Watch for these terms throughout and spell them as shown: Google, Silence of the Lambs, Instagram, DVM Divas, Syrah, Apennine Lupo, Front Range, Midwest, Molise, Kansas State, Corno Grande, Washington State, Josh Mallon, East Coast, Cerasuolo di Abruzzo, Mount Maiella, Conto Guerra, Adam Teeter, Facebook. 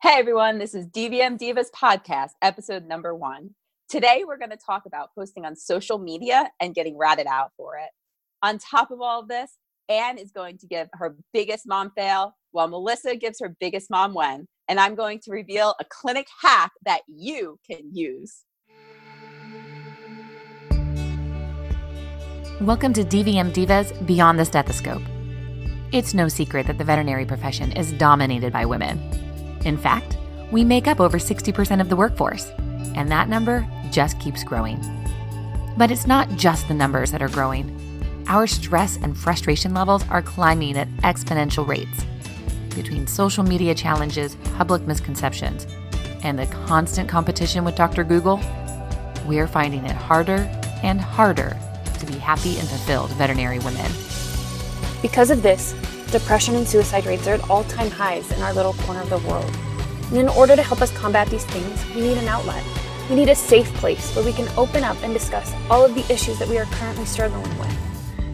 Hey everyone, this is DVM Divas podcast, episode number 1. Today we're going to talk about posting on social media and getting ratted out for it. On top of all of this, Anne is going to give her biggest mom fail, while Melissa gives her biggest mom win, and I'm going to reveal a clinic hack that you can use. Welcome to DVM Divas Beyond the Stethoscope. It's no secret that the veterinary profession is dominated by women. In fact, we make up over 60% of the workforce, and that number just keeps growing. But it's not just the numbers that are growing. Our stress and frustration levels are climbing at exponential rates. Between social media challenges, public misconceptions, and the constant competition with Dr. Google, we're finding it harder and harder to be happy and fulfilled veterinary women. Because of this, depression and suicide rates are at all-time highs in our little corner of the world. And in order to help us combat these things, we need an outlet. We need a safe place where we can open up and discuss all of the issues that we are currently struggling with.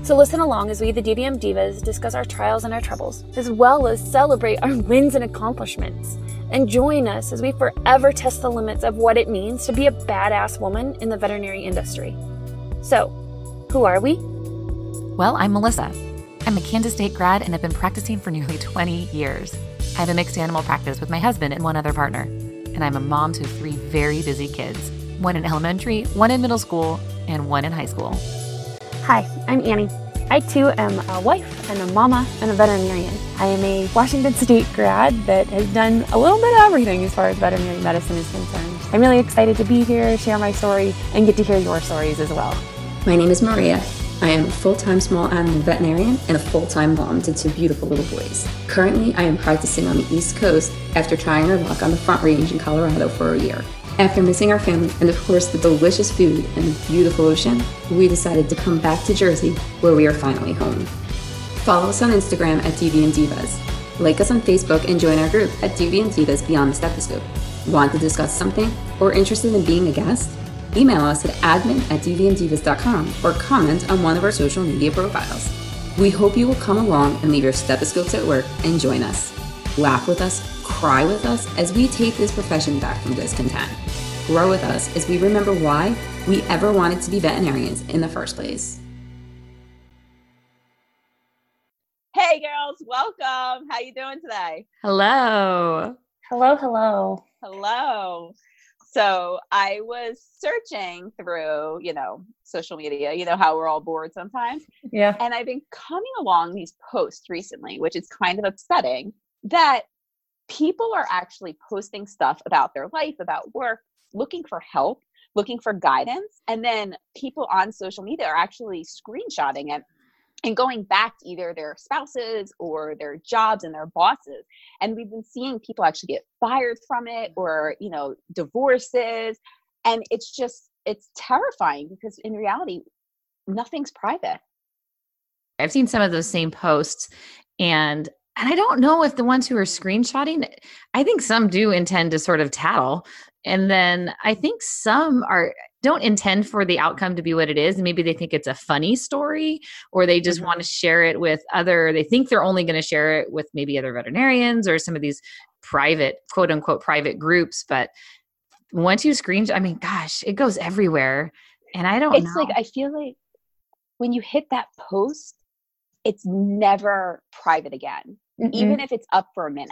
So listen along as we, the DVM Divas, discuss our trials and our troubles, as well as celebrate our wins and accomplishments. And join us as we forever test the limits of what it means to be a badass woman in the veterinary industry. So, who are we? Well, I'm Melissa. I'm a Kansas State grad and have been practicing for nearly 20 years. I have a mixed animal practice with my husband and one other partner, and I'm a mom to 3 very busy kids, one in elementary, one in middle school, and one in high school. Hi, I'm Annie. I too am a wife and a mama and a veterinarian. I am a Washington State grad that has done a little bit of everything as far as veterinary medicine is concerned. I'm really excited to be here, share my story, and get to hear your stories as well. My name is Maria. I am a full-time small animal veterinarian and a full-time mom to 2 beautiful little boys. Currently, I am practicing on the East Coast after trying our luck on the Front Range in Colorado for a year. After missing our family and, of course, the delicious food and the beautiful ocean, we decided to come back to Jersey, where we are finally home. Follow us on Instagram at DVM Divas. Like us on Facebook and join our group at DVM Divas Beyond the Stethoscope. Want to discuss something or interested in being a guest? Email us at admin@dvmdivas.com or comment on one of our social media profiles. We hope you will come along and leave your stethoscopes at work and join us. Laugh with us, cry with us as we take this profession back from discontent. Grow with us as we remember why we ever wanted to be veterinarians in the first place. Hey girls, welcome. How you doing today? Hello. Hello, hello. Hello. So I was searching through, social media, how we're all bored sometimes. Yeah. And I've been coming along these posts recently, which is kind of upsetting, that people are actually posting stuff about their life, about work, looking for help, looking for guidance. And then people on social media are actually screenshotting it and going back to either their spouses or their jobs and their bosses. And we've been seeing people actually get fired from it or, divorces. And it's terrifying because in reality, nothing's private. I've seen some of those same posts and I don't know if the ones who are screenshotting, I think some do intend to sort of tattle. And then I think some don't intend for the outcome to be what it is. Maybe they think it's a funny story, or they just want to share it with they think they're only going to share it with maybe other veterinarians or some of these private, quote unquote, private groups. But once you screenshot, it goes everywhere. And I don't know. It's I feel like when you hit that post, it's never private again, even if it's up for a minute.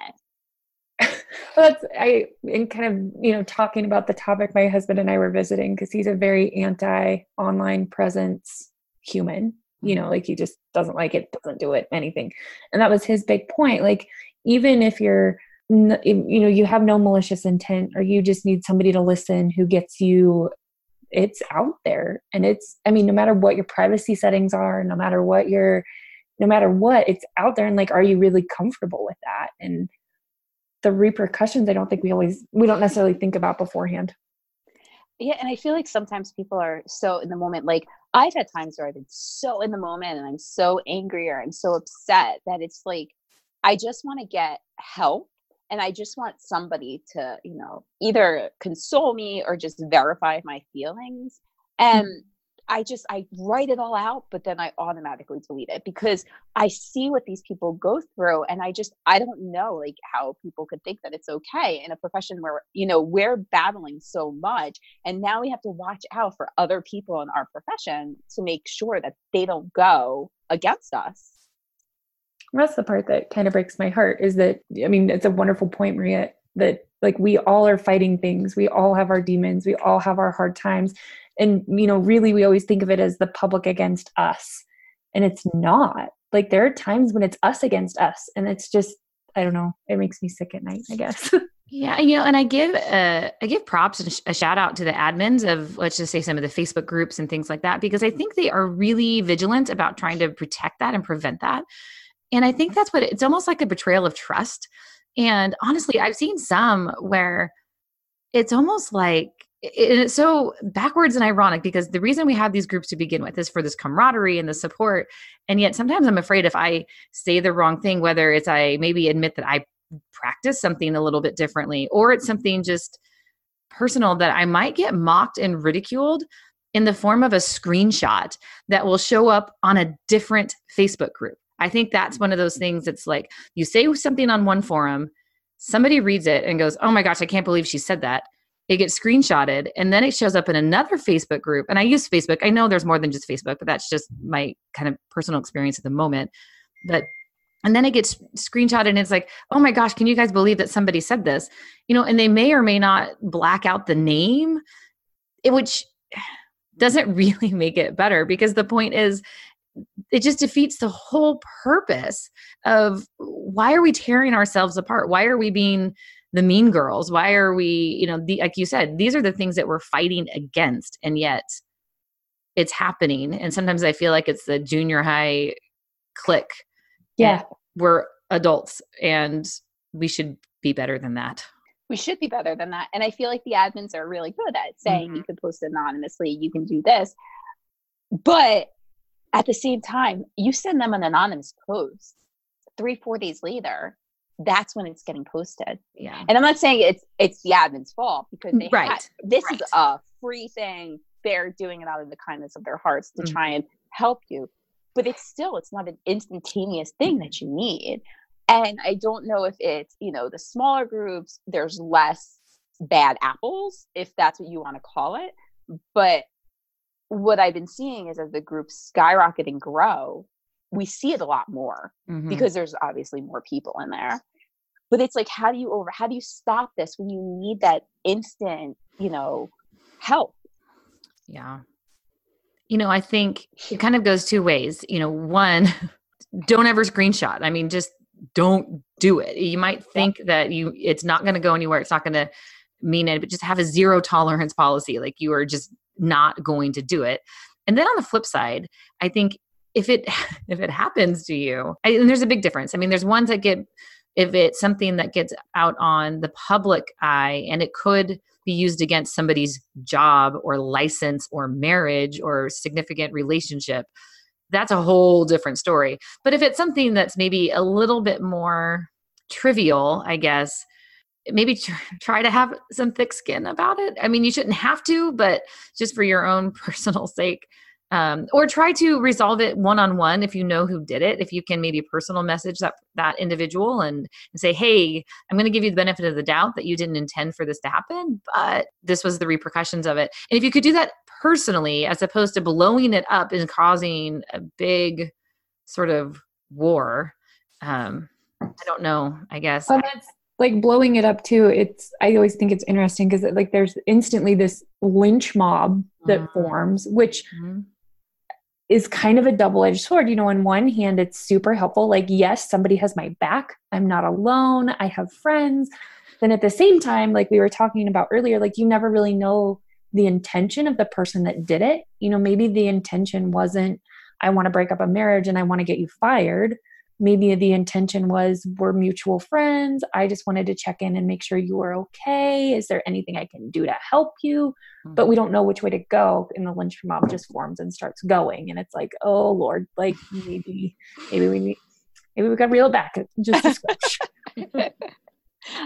Talking about the topic, my husband and I were visiting because he's a very anti-online presence human, he just doesn't like it, doesn't do it, anything. And that was his big point. Even if you're, you have no malicious intent or you just need somebody to listen who gets you, it's out there. And it's, no matter what your privacy settings are, no matter what, it's out there. And are you really comfortable with that? And the repercussions, I don't think we don't necessarily think about beforehand. Yeah. And I feel like sometimes people are so in the moment, I've had times where I've been so in the moment and I'm so angry or I'm so upset that it's I just want to get help. And I just want somebody to, either console me or just verify my feelings. And I write it all out, but then I automatically delete it because I see what these people go through. And I don't know like how people could think that it's okay in a profession where, you know, we're battling so much. And now we have to watch out for other people in our profession to make sure that they don't go against us. That's the part that kind of breaks my heart is that, I mean, it's a wonderful point, Maria, that like we all are fighting things. We all have our demons. We all have our hard times. And, you know, really, we always think of it as the public against us. And it's not. Like, there are times when it's us against us. And it's just, I don't know, it makes me sick at night, I guess. Yeah. You know, and I give props and a shout out to the admins of, let's just say, some of the Facebook groups and things like that, because I think they are really vigilant about trying to protect that and prevent that. And I think that's what it's almost like a betrayal of trust. And honestly, I've seen some where it's almost like, it's so backwards and ironic because the reason we have these groups to begin with is for this camaraderie and the support. And yet sometimes I'm afraid if I say the wrong thing, whether it's I maybe admit that I practice something a little bit differently, or it's something just personal, that I might get mocked and ridiculed in the form of a screenshot that will show up on a different Facebook group. I think that's one of those things that's like, you say something on one forum, somebody reads it and goes, oh my gosh, I can't believe she said that. It gets screenshotted and then it shows up in another Facebook group. And I use Facebook. I know there's more than just Facebook, but that's just my kind of personal experience at the moment. But, and then it gets screenshotted and it's like, oh my gosh, can you guys believe that somebody said this? You know, and they may or may not black out the name, which doesn't really make it better because the point is, it just defeats the whole purpose of why are we tearing ourselves apart? Why are we being the mean girls? Why are we, you know, like you said, these are the things that we're fighting against, and yet it's happening. And sometimes I feel like it's the junior high clique. Yeah. We're adults and we should be better than that. We should be better than that. And I feel like the admins are really good at saying you can post anonymously, you can do this, but at the same time, you send them an anonymous post 3-4 days later, that's when it's getting posted. Yeah. And I'm not saying it's the admin's fault because they this is a free thing. They're doing it out of the kindness of their hearts to try and help you. But it's not an instantaneous thing that you need. And I don't know if it's, you know, the smaller groups, there's less bad apples, if that's what you want to call it. But what I've been seeing is as the groups skyrocket and grow, we see it a lot more because there's obviously more people in there. But it's like, how do you stop this when you need that instant, you know, help? Yeah. You know, I think it kind of goes two ways. You know, one, don't ever screenshot. I mean, just don't do it. You might think that it's not going to go anywhere. It's not going to mean it, but just have a zero tolerance policy. Like you are just not going to do it. And then on the flip side, I think if it happens to you, and there's a big difference. I mean, there's ones that if it's something that gets out on the public eye and it could be used against somebody's job or license or marriage or significant relationship, that's a whole different story. But if it's something that's maybe a little bit more trivial, I guess, maybe try to have some thick skin about it. I mean, you shouldn't have to, but just for your own personal sake, or try to resolve it one-on-one if you know who did it. If you can maybe personal message that individual and say, hey, I'm going to give you the benefit of the doubt that you didn't intend for this to happen, but this was the repercussions of it. And if you could do that personally, as opposed to blowing it up and causing a big sort of war, I don't know, I guess. Well, that's like blowing it up too. I always think it's interesting because like there's instantly this lynch mob that forms, which is kind of a double-edged sword. You know, on one hand, it's super helpful. Like, yes, somebody has my back. I'm not alone. I have friends. Then at the same time, like we were talking about earlier, like you never really know the intention of the person that did it. You know, maybe the intention wasn't, I want to break up a marriage and I want to get you fired. Maybe the intention was we're mutual friends. I just wanted to check in and make sure you were okay. Is there anything I can do to help you? But we don't know which way to go. And the lynch mob just forms and starts going. And it's like, oh Lord, like maybe we got reeled back just a scratch.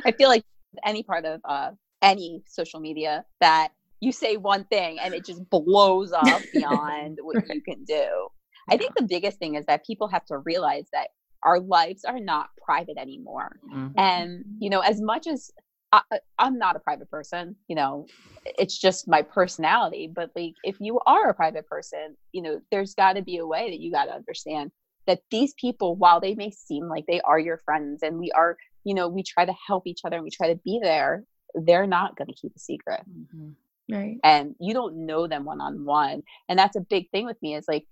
I feel like any part of any social media that you say one thing and it just blows off beyond what you can do. I think the biggest thing is that people have to realize that our lives are not private anymore. Mm-hmm. And, you know, as much as I'm not a private person, you know, it's just my personality. But like, if you are a private person, you know, there's got to be a way that you got to understand that these people, while they may seem like they are your friends and we are, you know, we try to help each other and we try to be there, they're not going to keep a secret. Mm-hmm. Right. And you don't know them one-on-one. And that's a big thing with me is like,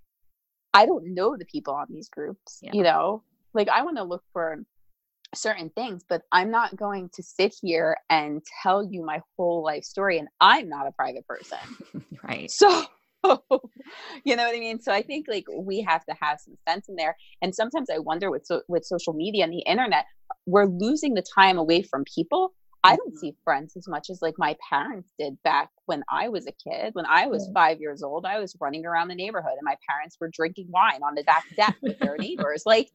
I don't know the people on these groups, yeah. You know, like I want to look for certain things, but I'm not going to sit here and tell you my whole life story. And I'm not a private person. Right. So, you know what I mean? So I think like we have to have some sense in there. And sometimes I wonder with social media and the internet, we're losing the time away from people. I don't see friends as much as like my parents did back when I was a kid. When I was 5 years old, I was running around the neighborhood and my parents were drinking wine on the back deck with their neighbors. Like,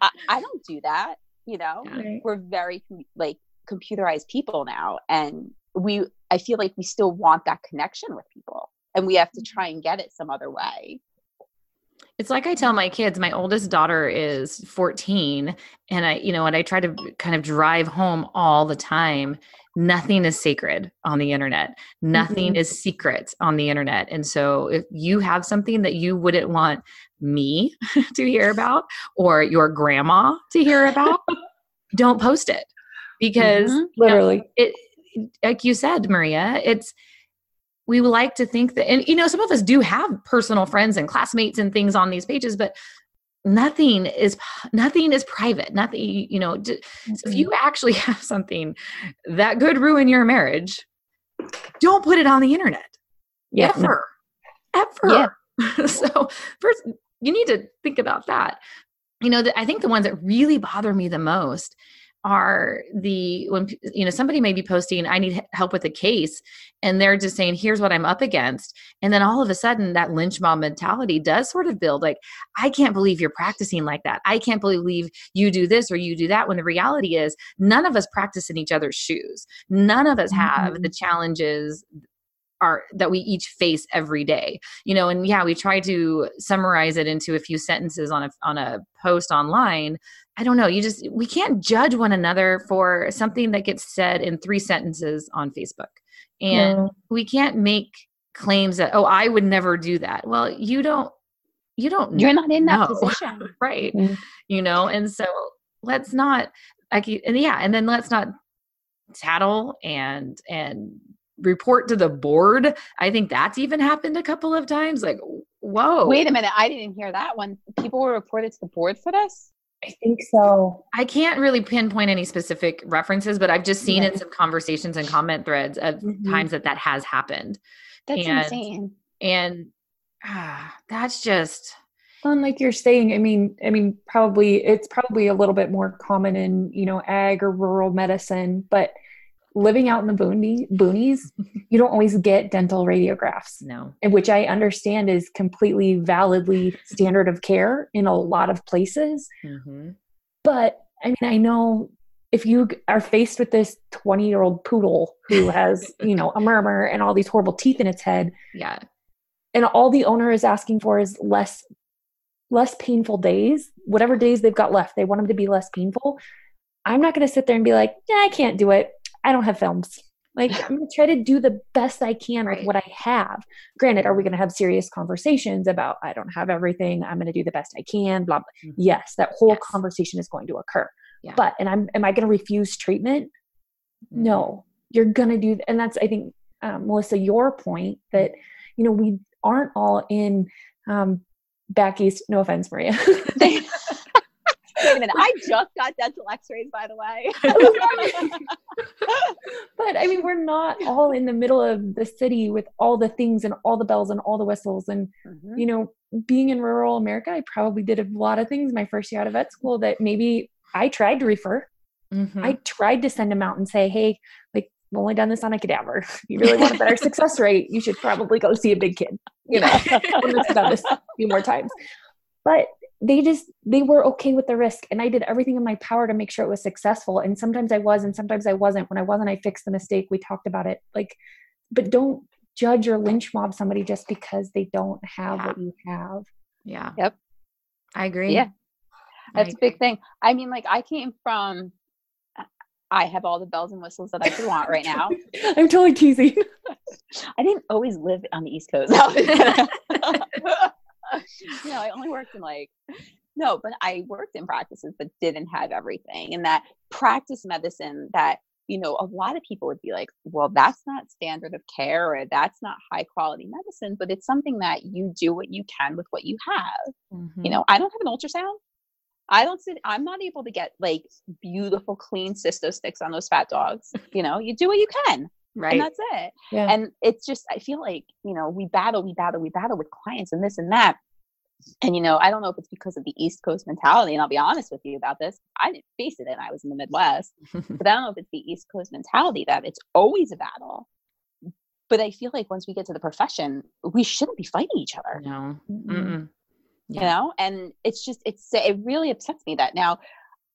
I don't do that, you know? Right. We're very like computerized people now. And I feel like we still want that connection with people and we have to try and get it some other way. It's like I tell my kids, my oldest daughter is 14 and I try to kind of drive home all the time. Nothing is sacred on the internet. Nothing is secret on the internet. And so if you have something that you wouldn't want me to hear about or your grandma to hear about, don't post it because literally it, like you said, Maria, we like to think that, and you know, some of us do have personal friends and classmates and things on these pages, but nothing is private. Nothing, you know, so if you actually have something that could ruin your marriage, don't put it on the internet. Yeah. Ever. Yeah. So first you need to think about that. You know, I think the ones that really bother me the most are when, you know, somebody may be posting, I need help with a case. And they're just saying, here's what I'm up against. And then all of a sudden that lynch mob mentality does sort of build like, I can't believe you're practicing like that. I can't believe you do this or you do that. When the reality is none of us practice in each other's shoes. None of us have the challenges that we each face every day, you know? And yeah, we try to summarize it into a few sentences on a post online. I don't know. We can't judge one another for something that gets said in 3 sentences on Facebook. And we can't make claims that, oh, I would never do that. Well, you don't, you're not in that position. Right. Mm-hmm. You know? And so let's not, and then let's not tattle and report to the board. I think that's even happened a couple of times. Like, whoa, wait a minute. I didn't hear that one. People were reported to the board for this. I think so. I can't really pinpoint any specific references, but I've just seen in some conversations and comment threads of times that has happened. That's insane. And that's just. Well, and like you're saying, I mean, it's probably a little bit more common in, you know, ag or rural medicine, but living out in the boonies, you don't always get dental radiographs. No. Which I understand is completely validly standard of care in a lot of places. Mm-hmm. But I mean, I know if you are faced with this 20-year-old poodle who has, you know, a murmur and all these horrible teeth in its head. Yeah. And all the owner is asking for is less painful days, whatever days they've got left, they want them to be less painful. I'm not going to sit there and be like, yeah, I can't do it. I don't have films. Like, I'm going to try to do the best I can with what I have. Granted, are we going to have serious conversations about, I don't have everything. I'm going to do the best I can, blah, blah. Mm-hmm. Yes. That whole conversation is going to occur, but, and am I going to refuse treatment? No, you're going to do. And that's, I think, Melissa, your point that, you know, we aren't all in, back East, no offense, Maria. Wait a minute! I just got dental X-rays, by the way. But I mean, we're not all in the middle of the city with all the things and all the bells and all the whistles. And you know, being in rural America, I probably did a lot of things my first year out of vet school that maybe I tried to refer. Mm-hmm. I tried to send them out and say, "Hey, like, I've only done this on a cadaver. If you really want a better success rate, you should probably go see a big kid. You know, I've done this a few more times." But they were okay with the risk. And I did everything in my power to make sure it was successful. And sometimes I was, and sometimes I wasn't. When I wasn't, I fixed the mistake. We talked about it. Like, but don't judge or lynch mob somebody just because they don't have what you have. Yeah. Yep. I agree. Yeah. That's a big thing. I mean, like, I came from, I have all the bells and whistles that I could want right now. I'm totally teasing. I didn't always live on the East Coast. No, I only worked in but I worked in practices that didn't have everything, and that practice medicine that, you know, a lot of people would be like, well, that's not standard of care, or that's not high quality medicine, but it's something that you do what you can with what you have. Mm-hmm. You know, I don't have an ultrasound. I'm not able to get like beautiful, clean cysto sticks on those fat dogs. You know, you do what you can. Right. And that's it. Yeah. And it's just, I feel like, you know, we battle with clients and this and that. And, you know, I don't know if it's because of the East Coast mentality, and I'll be honest with you about this. I didn't face it, and I was in the Midwest, but I don't know if it's the East Coast mentality that it's always a battle. But I feel like once we get to the profession, we shouldn't be fighting each other. No. Mm-mm. Yeah. You know, and it's just, it really upsets me that now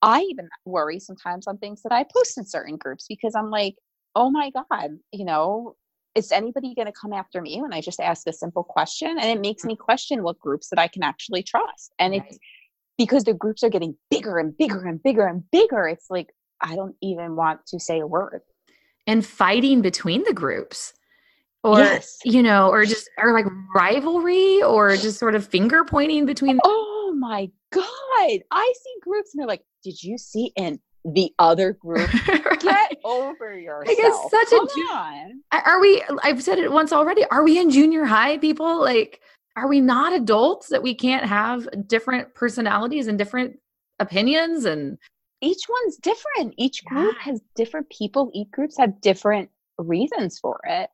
I even worry sometimes on things that I post in certain groups, because I'm like, oh my God, you know, is anybody going to come after me when I just ask a simple question? And it makes me question what groups that I can actually trust. And it's because the groups are getting bigger and bigger and bigger and bigger. It's like, I don't even want to say a word. And fighting between the groups, or, yes, you know, or like rivalry, or just sort of finger pointing between. Oh my God. I see groups and they're like, did you see in the other group? Right. Get over yourself. Like, it's such are we, I've said it once already, are we in junior high, people? Like, are we not adults that we can't have different personalities and different opinions? And each one's different. Each group has different people. Each groups have different reasons for it.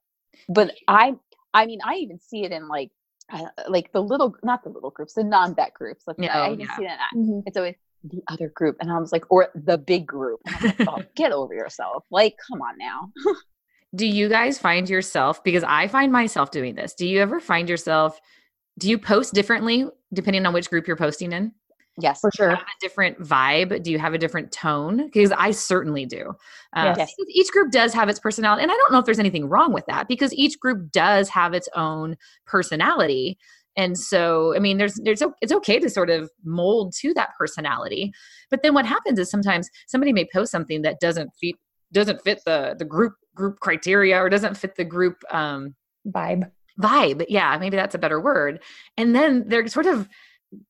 But I mean, I even see it in like the non-vet groups. Let's say. I even see that. Mm-hmm. It's always the other group. And I was like, or the big group. And I'm like, oh, get over yourself. Like, come on now. Do you guys find yourself, because I find myself doing this. Do you post differently depending on which group you're posting in? Yes, for sure. Do you have a different vibe? Do you have a different tone? Because I certainly do. Yes. Each group does have its personality. And I don't know if there's anything wrong with that, because each group does have its own personality. And so, I mean, it's okay to sort of mold to that personality. But then what happens is sometimes somebody may post something that doesn't fit the group criteria, or doesn't fit the group vibe. Yeah. Maybe that's a better word. And then they're sort of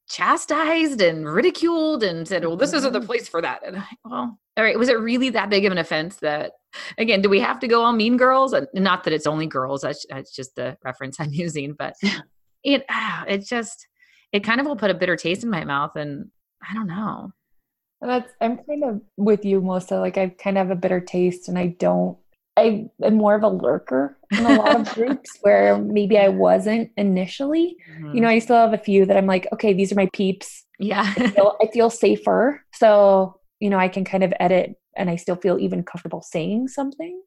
chastised and ridiculed and said, well, this isn't the place for that. And I, well, all right. Was it really that big of an offense that, again, do we have to go all mean girls? Not that it's only girls. That's just the reference I'm using, but it kind of will put a bitter taste in my mouth, and I don't know. I'm kind of with you, Melissa. Like, I kind of have a bitter taste, and I am more of a lurker in a lot of groups where maybe I wasn't initially. Mm-hmm. You know, I still have a few that I'm like, okay, these are my peeps. Yeah. I feel safer. So, you know, I can kind of edit, and I still feel even comfortable saying something,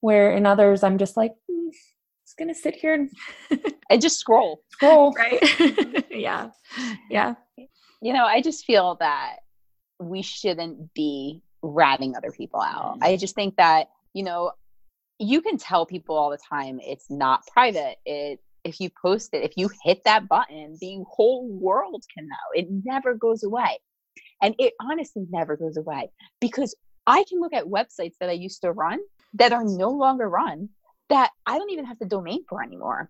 where in others I'm just like, just going to sit here and just scroll. Right. Yeah. Yeah. You know, I just feel that we shouldn't be ratting other people out. I just think that, you know, you can tell people all the time it's not private. If you post it, if you hit that button, the whole world can know. It never goes away. And it honestly never goes away, because I can look at websites that I used to run that are no longer run, that I don't even have the domain for anymore.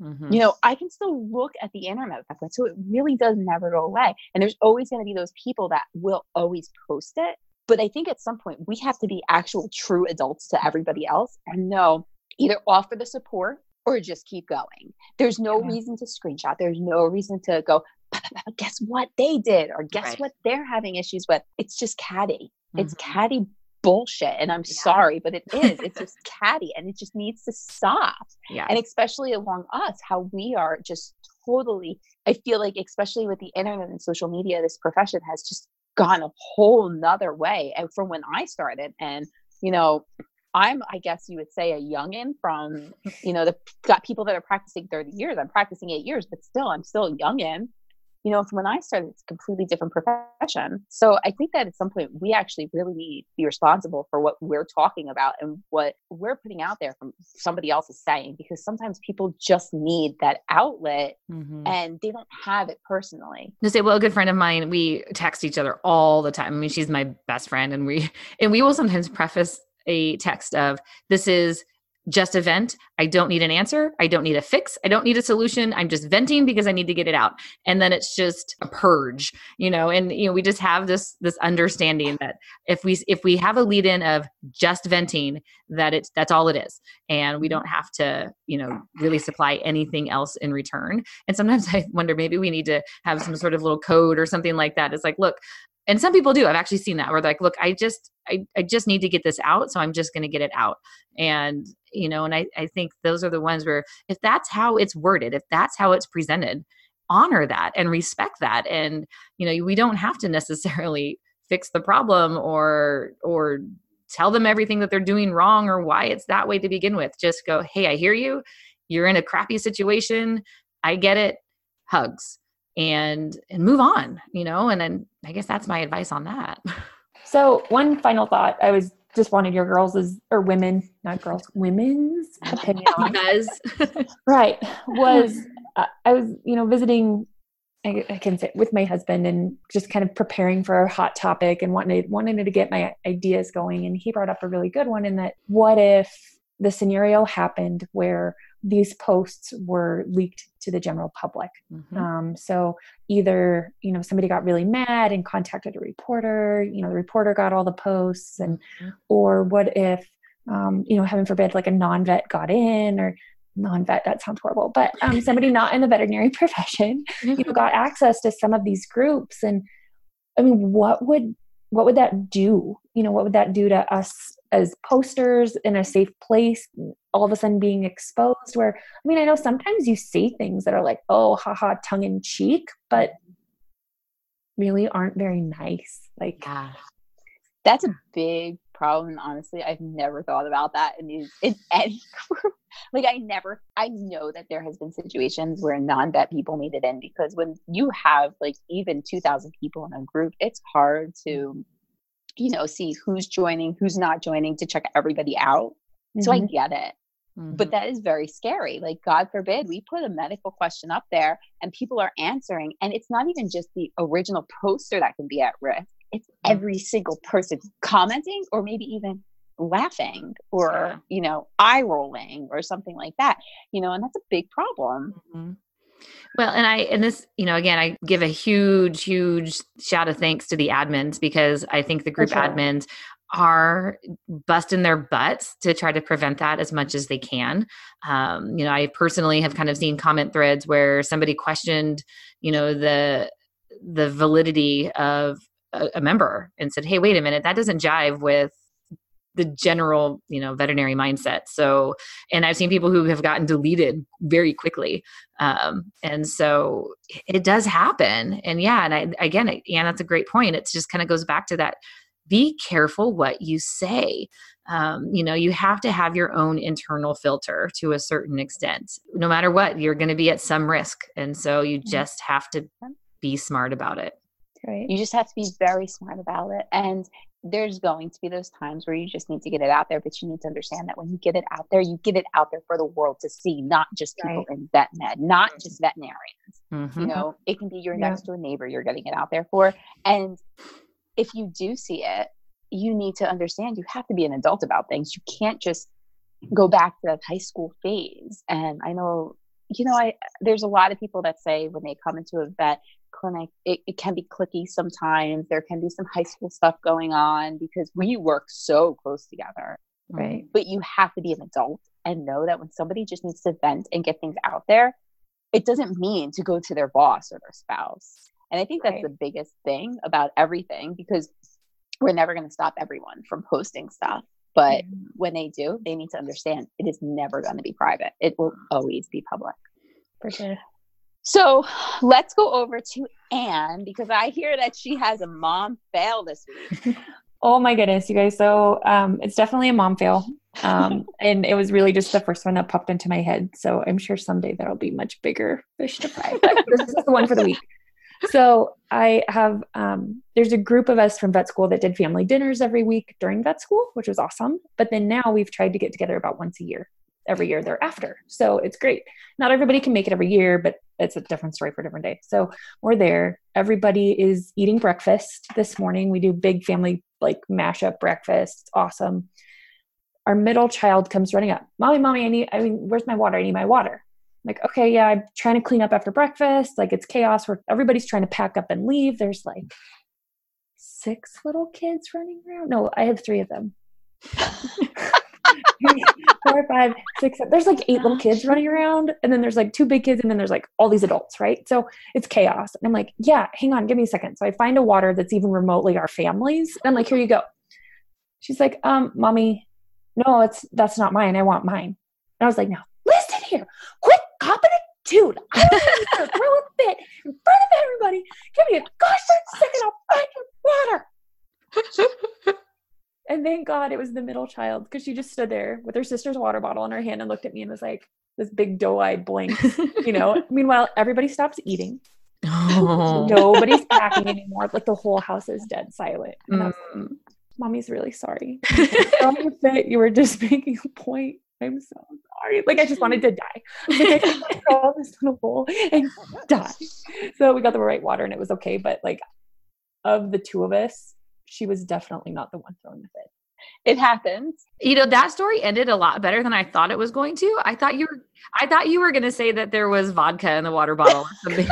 Mm-hmm. You know, I can still look at the internet at that point. So it really does never go away. And there's always going to be those people that will always post it. But I think at some point we have to be actual true adults to everybody else and know, either offer the support or just keep going. There's no reason to screenshot. There's no reason to go, guess what they did, or guess what they're having issues with. It's just catty. Mm-hmm. It's catty bullshit. And I'm sorry, but it is. It's just catty, and it just needs to stop. Yeah. And especially among us, how we are just totally, I feel like, especially with the internet and social media, this profession has just gone a whole nother way and from when I started. And, you know, I'm, I guess you would say, a youngin from, you know, got people that are practicing 30 years. I'm practicing 8 years, but still, I'm still a youngin. you know, from when I started, it's a completely different profession. So I think that at some point we actually really need to be responsible for what we're talking about and what we're putting out there from somebody else is saying, because sometimes people just need that outlet and they don't have it personally. To say, well, a good friend of mine, we text each other all the time. I mean, she's my best friend, and we will sometimes preface a text of, this is just a vent. I don't need an answer. I don't need a fix. I don't need a solution. I'm just venting because I need to get it out. And then it's just a purge, you know, and, you know, we just have this understanding that if we have a lead in of just venting, that that's all it is. And we don't have to, you know, really supply anything else in return. And sometimes I wonder, maybe we need to have some sort of little code or something like that. It's like, look, and some people do, I've actually seen that where they're like, look, I just need to get this out. So I'm just going to get it out. And, you know, and I think those are the ones where if that's how it's worded, if that's how it's presented, honor that and respect that. And, you know, we don't have to necessarily fix the problem or tell them everything that they're doing wrong or why it's that way to begin with. Just go, hey, I hear you. You're in a crappy situation. I get it. Hugs. And move on, you know, and then I guess that's my advice on that. So one final thought I was just wanted your girls women's opinion on right. I was, you know, visiting, I can say with my husband and just kind of preparing for a hot topic and wanted to get my ideas going. And he brought up a really good one in that, what if the scenario happened where these posts were leaked to the general public. So either, you know, somebody got really mad and contacted a reporter, you know, the reporter got all the posts and, or what if, you know, heaven forbid, like a non-vet got in or non-vet, that sounds horrible, but somebody not in the veterinary profession, you know, got access to some of these groups. And I mean, what would that do? You know, what would that do to us as posters in a safe place, all of a sudden being exposed where, I mean, I know sometimes you say things that are like, oh, haha, tongue in cheek, but really aren't very nice. Like, that's a big problem. Honestly, I've never thought about that in any group. Like I know that there has been situations where non-vet people made it in, because when you have like even 2,000 people in a group, it's hard to, you know, see who's joining, who's not joining, to check everybody out. So I get it, but that is very scary. Like, God forbid we put a medical question up there and people are answering, and it's not even just the original poster that can be at risk. It's every single person commenting or maybe even laughing or, you know, eye rolling or something like that, you know, and that's a big problem. Well, and this, you know, again, I give a huge, huge shout of thanks to the admins, because I think the group admins are busting their butts to try to prevent that as much as they can. You know, I personally have kind of seen comment threads where somebody questioned, you know, the validity of a member and said, hey, wait a minute, that doesn't jive with the general, you know, veterinary mindset. So, and I've seen people who have gotten deleted very quickly. And so it does happen. And yeah, and again, that's a great point. It's just kind of goes back to that. Be careful what you say. You know, you have to have your own internal filter to a certain extent. No matter what, you're going to be at some risk. And so you just have to be smart about it. Right. You just have to be very smart about it. And there's going to be those times where you just need to get it out there, but you need to understand that when you get it out there, you get it out there for the world to see, not just people in vet med, not just veterinarians. You know, it can be your next door neighbor you're getting it out there for. And if you do see it, you need to understand you have to be an adult about things. You can't just go back to that high school phase. And I know, you know, there's a lot of people that say when they come into a vet clinic, it can be cliquey sometimes. There can be some high school stuff going on because we work so close together. Right. But you have to be an adult and know that when somebody just needs to vent and get things out there, it doesn't mean to go to their boss or their spouse. And I think that's the biggest thing about everything, because we're never going to stop everyone from posting stuff. But when they do, they need to understand it is never going to be private. It will always be public. For sure. So let's go over to Anne, because I hear that she has a mom fail this week. Oh my goodness, you guys. So it's definitely a mom fail. And it was really just the first one that popped into my head. So I'm sure someday that'll be much bigger fish to fry. But this is the one for the week. So I have, there's a group of us from vet school that did family dinners every week during vet school, which was awesome. But then now we've tried to get together about once a year, every year thereafter. So it's great. Not everybody can make it every year, but it's a different story for a different day. So we're there. Everybody is eating breakfast this morning. We do big family, like mashup breakfast. It's awesome. Our middle child comes running up. Mommy, where's my water? I need my water. I'm like, okay, yeah, I'm trying to clean up after breakfast. Like it's chaos where everybody's trying to pack up and leave. There's like 6 little kids running around. No, I have 3 of them. 3, 4, 5, 6. There's like 8 little kids running around. And then there's like 2 big kids. And then there's like all these adults, right? So it's chaos. And I'm like, yeah, hang on, give me a second. So I find a water that's even remotely our family's. And I'm like, here you go. She's like, Mommy, no, that's not mine. I want mine. And I was like, no, listen here. Quit copping it, dude. I don't to throw a fit in front of everybody. Give me a gosh darn second. I'll find your water. And thank God it was the middle child, because she just stood there with her sister's water bottle in her hand and looked at me and was like this big doe-eyed blink, you know. Meanwhile, everybody stops eating. Oh. Nobody's packing anymore. Like the whole house is dead silent. And I was like, Mommy's really sorry. You were just making a point. I'm so sorry. Like I just wanted to die. Like, I just wanted to go out this little bowl and die. So we got the right water and it was okay. But like of the 2 of us, she was definitely not the one throwing the fit. It happens. You know, that story ended a lot better than I thought it was going to. I thought you were going to say that there was vodka in the water bottle or something.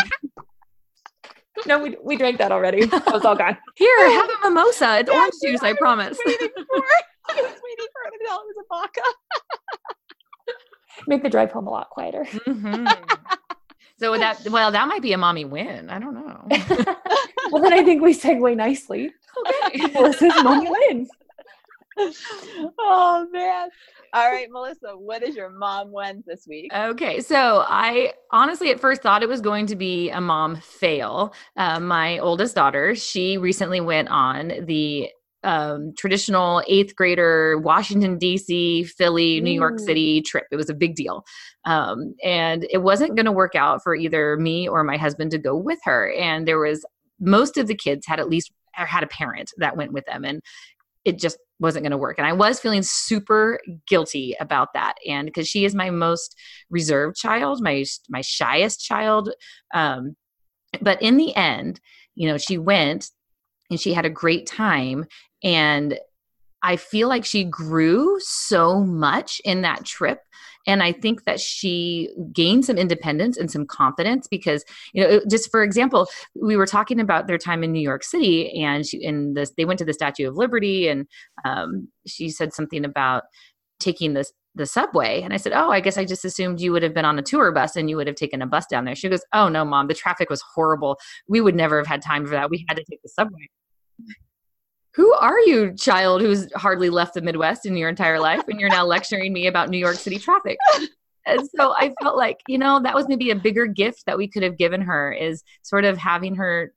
No, we drank that already. That was all gone. Here, have a mimosa. It's orange juice, I promise. I was waiting for her to tell it was a vodka. Make the drive home a lot quieter. Mm-hmm. So that might be a mommy win. I don't know. Well, then I think we segue nicely. Okay. Melissa's mommy win. Oh, man. All right, Melissa, what is your mom win this week? Okay, so I honestly at first thought it was going to be a mom fail. My oldest daughter, she recently went on the traditional 8th grader, Washington, DC, Philly, New York City trip. It was a big deal. And it wasn't going to work out for either me or my husband to go with her. And there was, most of the kids had a parent that went with them, and it just wasn't going to work. And I was feeling super guilty about that. And because she is my most reserved child, my shyest child. But in the end, you know, she went and she had a great time. And I feel like she grew so much in that trip. And I think that she gained some independence and some confidence because, you know, just for example, we were talking about their time in New York City, and they went to the Statue of Liberty, and she said something about taking the subway. And I said, oh, I guess I just assumed you would have been on a tour bus and you would have taken a bus down there. She goes, oh no, Mom, the traffic was horrible. We would never have had time for that. We had to take the subway. Who are you, child, who's hardly left the Midwest in your entire life, and you're now lecturing me about New York City traffic? And so I felt like, you know, that was maybe a bigger gift that we could have given her, is sort of having her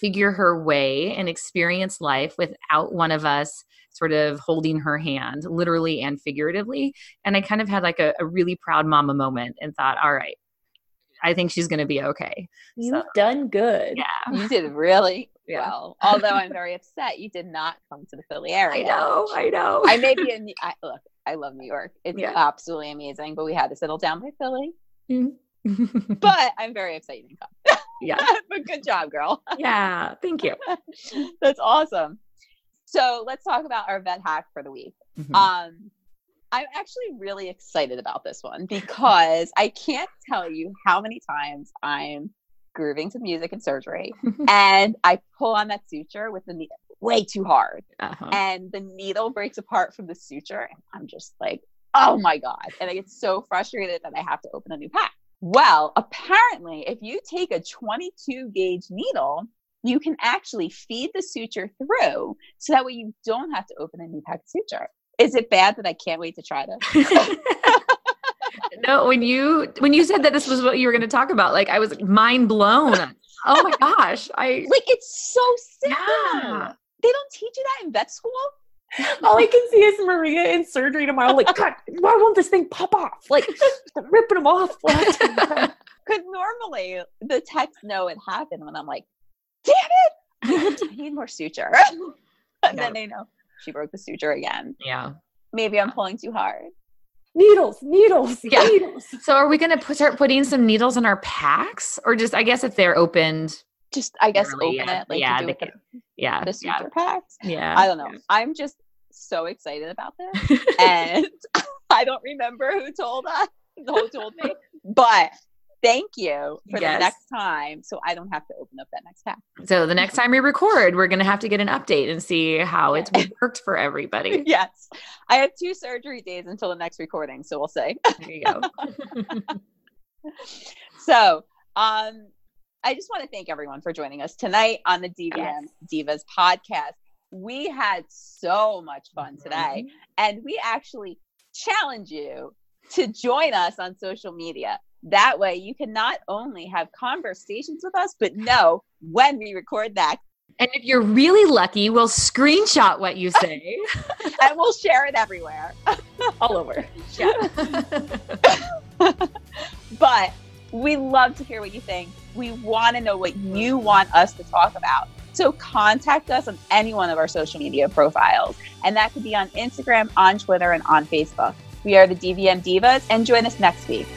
figure her way and experience life without one of us sort of holding her hand, literally and figuratively. And I kind of had like a really proud mama moment and thought, all right, I think she's going to be okay. You've done good. Yeah. You did really well. Although I'm very upset you did not come to the Philly area. I know. Look, I love New York. It's absolutely amazing, but we had to settle down by Philly. Mm-hmm. But I'm very upset you didn't come. Yeah. But good job, girl. Yeah. Thank you. That's awesome. So let's talk about our vet hack for the week. Mm-hmm. I'm actually really excited about this one because I can't tell you how many times I'm grooving to music in surgery and I pull on that suture with the needle way too hard and the needle breaks apart from the suture. And I'm just like, oh my God. And I get so frustrated that I have to open a new pack. Well, apparently if you take a 22 gauge needle, you can actually feed the suture through so that way you don't have to open a new pack suture. Is it bad that I can't wait to try this? No, when you said that this was what you were going to talk about, like I was mind blown. Oh my gosh. It's so simple. Yeah. They don't teach you that in vet school. All I can see is Maria in surgery tomorrow. Like, God, why won't this thing pop off? Like ripping them off. Because normally the techs know it happened when I'm like, damn it, I need more suture. And then they know she broke the suture again. Yeah. Maybe I'm pulling too hard. Needles. So are we going to start putting some needles in our packs, or just, I guess if they're opened. Just, I guess, early, open it. Like, yeah. The suture packs. Yeah. I don't know. Yeah. I'm just so excited about this. And I don't remember who told me, but thank you for the next time. So I don't have to open up that next pack. So the next time we record, we're going to have to get an update and see how it's worked for everybody. Yes. I have 2 surgery days until the next recording. So we'll see. There you go. So, I just want to thank everyone for joining us tonight on the DVM Divas podcast. We had so much fun today, and we actually challenge you to join us on social media. That way you can not only have conversations with us, but know when we record that. And if you're really lucky, we'll screenshot what you say and we'll share it everywhere. All over. Yeah. But we love to hear what you think. We want to know what you want us to talk about. So contact us on any one of our social media profiles. And that could be on Instagram, on Twitter, and on Facebook. We are the DVM Divas, and join us next week.